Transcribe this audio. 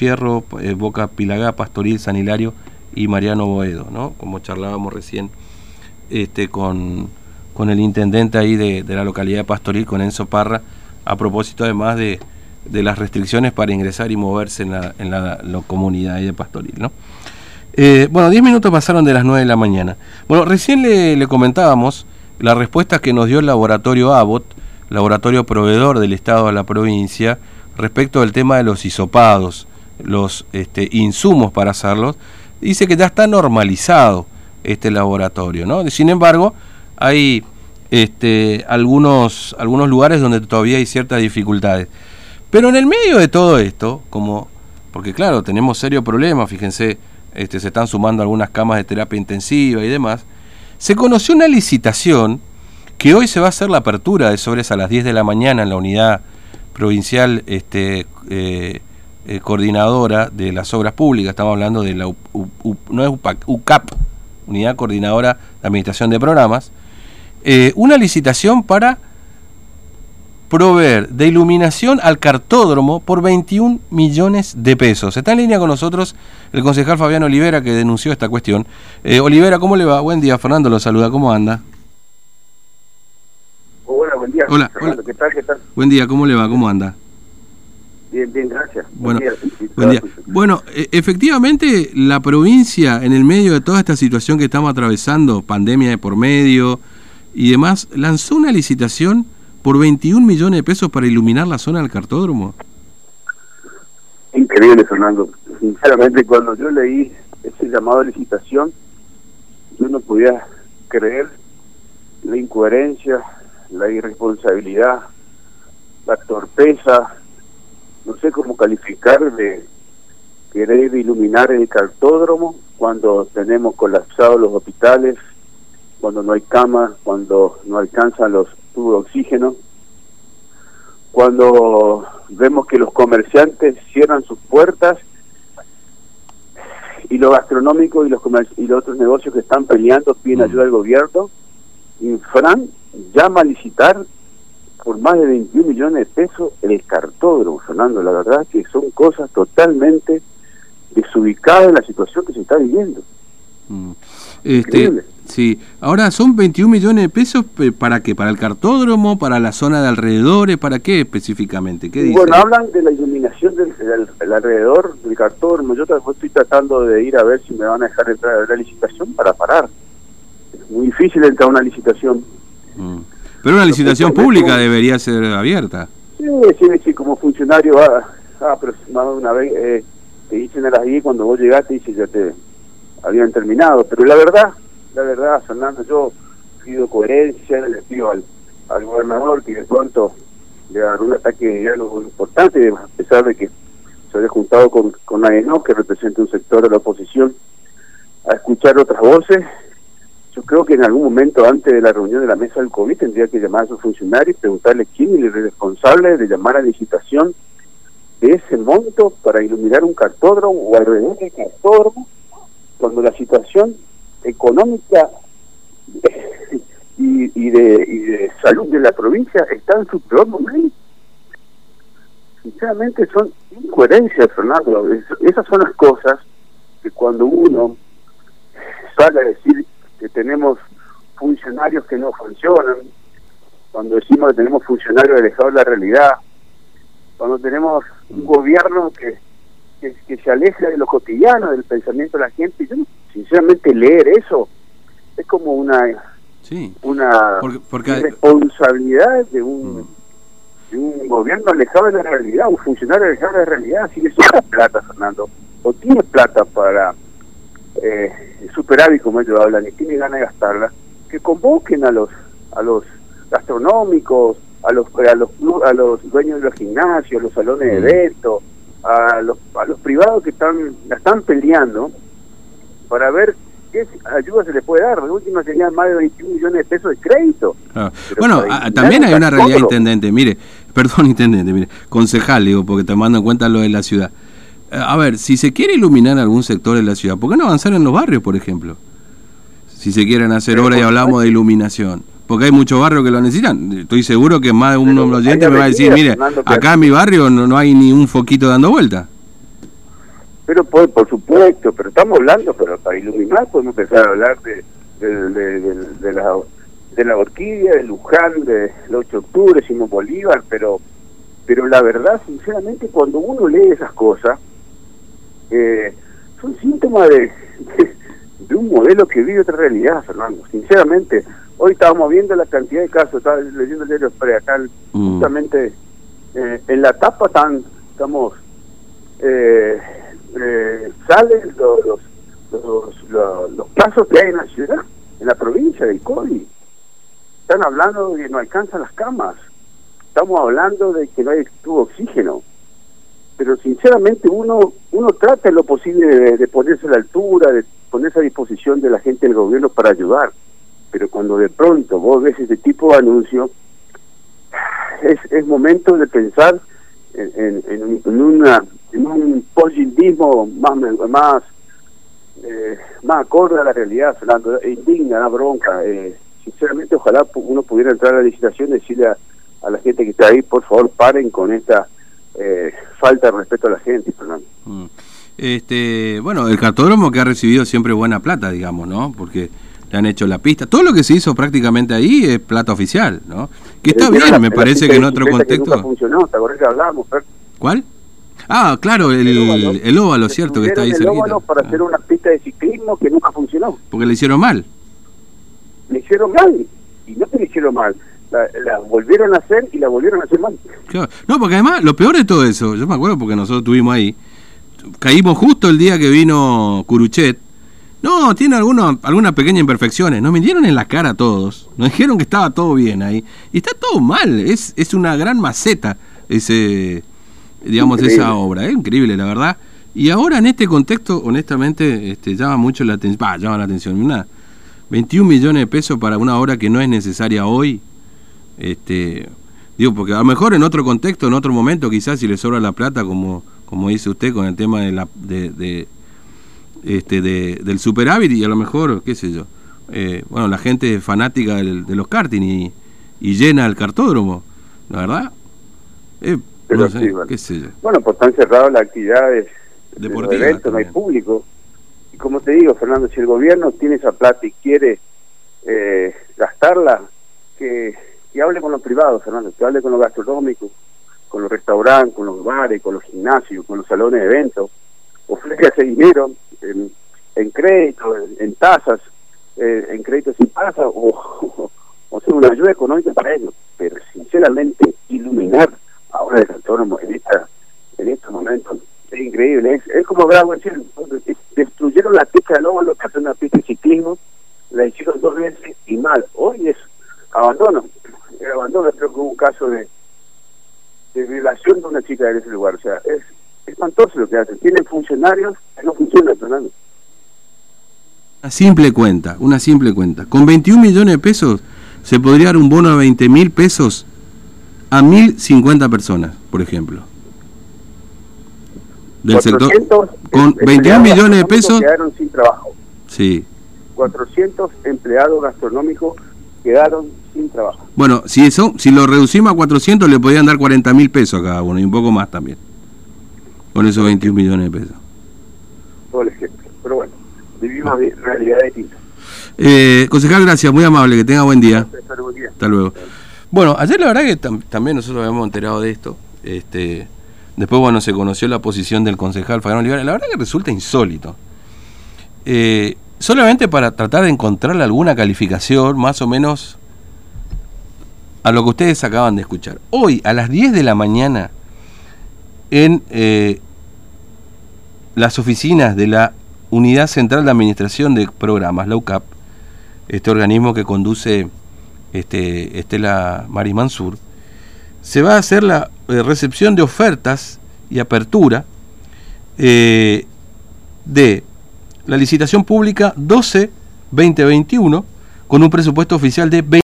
Fierro, Boca Pilagá, Pastoril, San Hilario y Mariano Boedo, ¿no? Como charlábamos recién con el intendente ahí de la localidad de Pastoril, con Enzo Parra, a propósito además de las restricciones para ingresar y moverse en la comunidad ahí de Pastoril, ¿no? Bueno, 10 minutos pasaron de las 9 de la mañana. Bueno, recién le comentábamos la respuesta que nos dio el laboratorio Avot, laboratorio proveedor del Estado a la provincia, respecto del tema de los hisopados, los insumos para hacerlos. Dice que ya está normalizado este laboratorio, ¿no? Sin embargo, hay algunos lugares donde todavía hay ciertas dificultades. Pero en el medio de todo esto, porque claro, tenemos serio problema, fíjense, se están sumando algunas camas de terapia intensiva y demás, se conoció una licitación que hoy se va a hacer la apertura de sobres a las 10 de la mañana en la unidad provincial coordinadora de las obras públicas. Estamos hablando de la UCAP, Unidad Coordinadora de Administración de Programas, una licitación para proveer de iluminación al cartódromo por 21 millones de pesos. Está en línea con nosotros el concejal Fabián Olivera, que denunció esta cuestión. Olivera, ¿cómo le va? Buen día, Fernando lo saluda, ¿cómo anda? Oh, bueno, buen día, hola, Fernando, hola. ¿Qué tal? ¿Qué tal? Buen día, ¿cómo le va? ¿Cómo anda? Bien, bien, gracias. Bueno, buen día. Bueno, efectivamente la provincia, en el medio de toda esta situación que estamos atravesando, pandemia de por medio y demás, lanzó una licitación por 21 millones de pesos para iluminar la zona del cartódromo. Increíble, Fernando. Sinceramente, cuando yo leí ese llamado de licitación, yo no podía creer la incoherencia, la irresponsabilidad, la torpeza. No sé cómo calificar de querer iluminar el cartódromo cuando tenemos colapsados los hospitales, cuando no hay camas, cuando no alcanzan los tubos de oxígeno, cuando vemos que los comerciantes cierran sus puertas y los gastronómicos y los otros negocios que están peleando piden ayuda al gobierno. Infran llama a licitar por más de 21 millones de pesos el cartódromo, Fernando. La verdad es que son cosas totalmente desubicadas en la situación que se está viviendo. Increíble. Sí, ahora son 21 millones de pesos, ¿para qué? ¿Para el cartódromo? ¿Para la zona de alrededores? ¿Para qué específicamente? ¿Qué dicen? Bueno, hablan de la iluminación del alrededor del cartódromo. Yo estoy tratando de ir a ver si me van a dejar entrar a la licitación para parar. Es muy difícil entrar a una licitación. Pero una licitación pública debería ser abierta. Sí, como funcionario aproximadamente una vez te dicen a las 10, cuando vos llegaste dices ya te habían terminado. Pero la verdad, Fernando, yo pido coherencia, le pido al gobernador que de pronto le agarró un ataque de diálogo importante, a pesar de que se había juntado con la ENO, que representa un sector de la oposición, a escuchar otras voces. Yo creo que en algún momento antes de la reunión de la mesa del COVID tendría que llamar a sus funcionarios y preguntarle quién es el responsable de llamar a licitación de ese monto para iluminar un cartódromo o alrededor del cartódromo, cuando la situación económica y de salud de la provincia está en su peor momento. Sinceramente son incoherencias, Fernando. Esas son las cosas que cuando uno sale a decir que tenemos funcionarios que no funcionan, cuando decimos que tenemos funcionarios alejados de la realidad, cuando tenemos un gobierno que se aleja de lo cotidiano, del pensamiento de la gente. Yo, sinceramente, leer eso es como una irresponsabilidad de un gobierno alejado de la realidad, un funcionario alejado de la realidad. Si le sobra plata, Fernando, o tiene plata para superávit, como ellos hablan, y tiene ganas de gastarla, que convoquen a los gastronómicos, a los dueños de los gimnasios, los salones de eventos, a los privados que están peleando para ver qué ayuda se les puede dar. De última tenían más de 21 millones de pesos de crédito. Ah. Bueno, también hay una realidad, intendente, concejal, digo, porque tomando en cuenta lo de la ciudad. A ver, si se quiere iluminar algún sector de la ciudad, ¿por qué no avanzar en los barrios, por ejemplo? Si se quieren hacer obras y hablamos de iluminación, porque hay muchos barrios que lo necesitan. Estoy seguro que más de un oyente me va a decir, mire, acá en mi barrio no hay ni un foquito dando vuelta. Pero por supuesto, pero estamos hablando, pero para iluminar podemos empezar a hablar de la orquídea, de Luján, del 8 de octubre, Simón Bolívar, pero la verdad, sinceramente, cuando uno lee esas cosas, son síntomas de un modelo que vive otra realidad, Fernando. Sinceramente, hoy estábamos viendo la cantidad de casos, estaba leyendo el diario Preacal, justamente en la tapa estamos... salen los casos que hay en la ciudad, en la provincia del COVID. Están hablando de que no alcanzan las camas. Estamos hablando de que no hay oxígeno. Pero sinceramente uno trata en lo posible de ponerse a la altura, de ponerse a disposición de la gente del gobierno para ayudar. Pero cuando de pronto vos ves este tipo de anuncio, es momento de pensar en un positivismo más acorde a la realidad, Fernando. Indigna, la bronca. Sinceramente, ojalá uno pudiera entrar a la licitación y decirle a la gente que está ahí, por favor, paren con esta falta de respeto a la gente, Fernando. Bueno, el cartódromo que ha recibido siempre buena plata, digamos, ¿no? Porque le han hecho la pista. Todo lo que se hizo prácticamente ahí es plata oficial, ¿no? Que está bien, me parece que en otro contexto... Que nunca funcionó, ¿te acordás que hablábamos, Fer? ¿Cuál? Ah, claro, el óvalo, cierto, que está ahí cerquita. El óvalo para hacer una pista de ciclismo que nunca funcionó. Porque le hicieron mal. Le hicieron mal, y no que le hicieron mal. La volvieron a hacer y la volvieron a hacer mal. Claro. No, porque además, lo peor de todo eso, yo me acuerdo porque nosotros estuvimos ahí, caímos justo el día que vino Curuchet. No, tiene algunas pequeñas imperfecciones. Nos mintieron en la cara a todos. Nos dijeron que estaba todo bien ahí. Y está todo mal. Es una gran maceta ese, digamos, increíble. Esa obra. Es increíble, la verdad. Y ahora en este contexto, honestamente, llama mucho la atención. Llama la atención. 21 millones de pesos para una obra que no es necesaria hoy. Digo, porque a lo mejor en otro contexto, en otro momento, quizás si le sobra la plata, como dice usted, con el tema de la... del superávit, y a lo mejor, qué sé yo, bueno, la gente es fanática de los karting y llena el cartódromo, la verdad. Pero no sé, sí, bueno. Qué sé yo. Bueno, pues están cerradas las actividades deportivas, de eventos, no hay público. Y como te digo, Fernando, si el gobierno tiene esa plata y quiere gastarla, que hable con los privados, Fernando, que hable con los gastronómicos, con los restaurantes, con los bares, con los gimnasios, con los salones de eventos. Ofrezca ese dinero en crédito, en tasas, en crédito sin tasa, o sea, una ayuda económica para ellos. Pero sinceramente, iluminar ahora el autónomo en estos momentos es increíble. Es como Bravo, decir, destruyeron la pista de óvalo, que hace una pista de ciclismo, la hicieron 2 veces y mal. Hoy es abandono. El abandono, creo que hubo un caso de violación de una chica en ese lugar. O sea, es espantoso lo que hacen. Tienen funcionarios que no funcionan, Fernando. Una simple cuenta. Con 21 millones de pesos se podría dar un bono de 20 mil pesos a 1.050 personas, por ejemplo. Del sector. Con 21 millones de pesos. Quedaron sin trabajo. Sí. 400 empleados gastronómicos quedaron sin trabajo. Bueno, si lo reducimos a 400, le podrían dar 40 mil pesos a cada uno y un poco más también. Con esos 21 millones de pesos. Todo el ejemplo. Pero bueno, vivimos realidades distintas. Concejal, gracias, muy amable, que tenga buen día. Hasta luego. Bueno, ayer la verdad que también nosotros habíamos enterado de esto. Después, bueno, se conoció la posición del concejal Fabián Olivera. La verdad que resulta insólito. Solamente para tratar de encontrarle alguna calificación, más o menos, a lo que ustedes acaban de escuchar. Hoy, a las 10 de la mañana, en las oficinas de la Unidad Central de Administración de Programas, la UCAP, este organismo que conduce Estela Maris Mansur, se va a hacer la recepción de ofertas y apertura de la licitación pública 12-2021 con un presupuesto oficial de 20.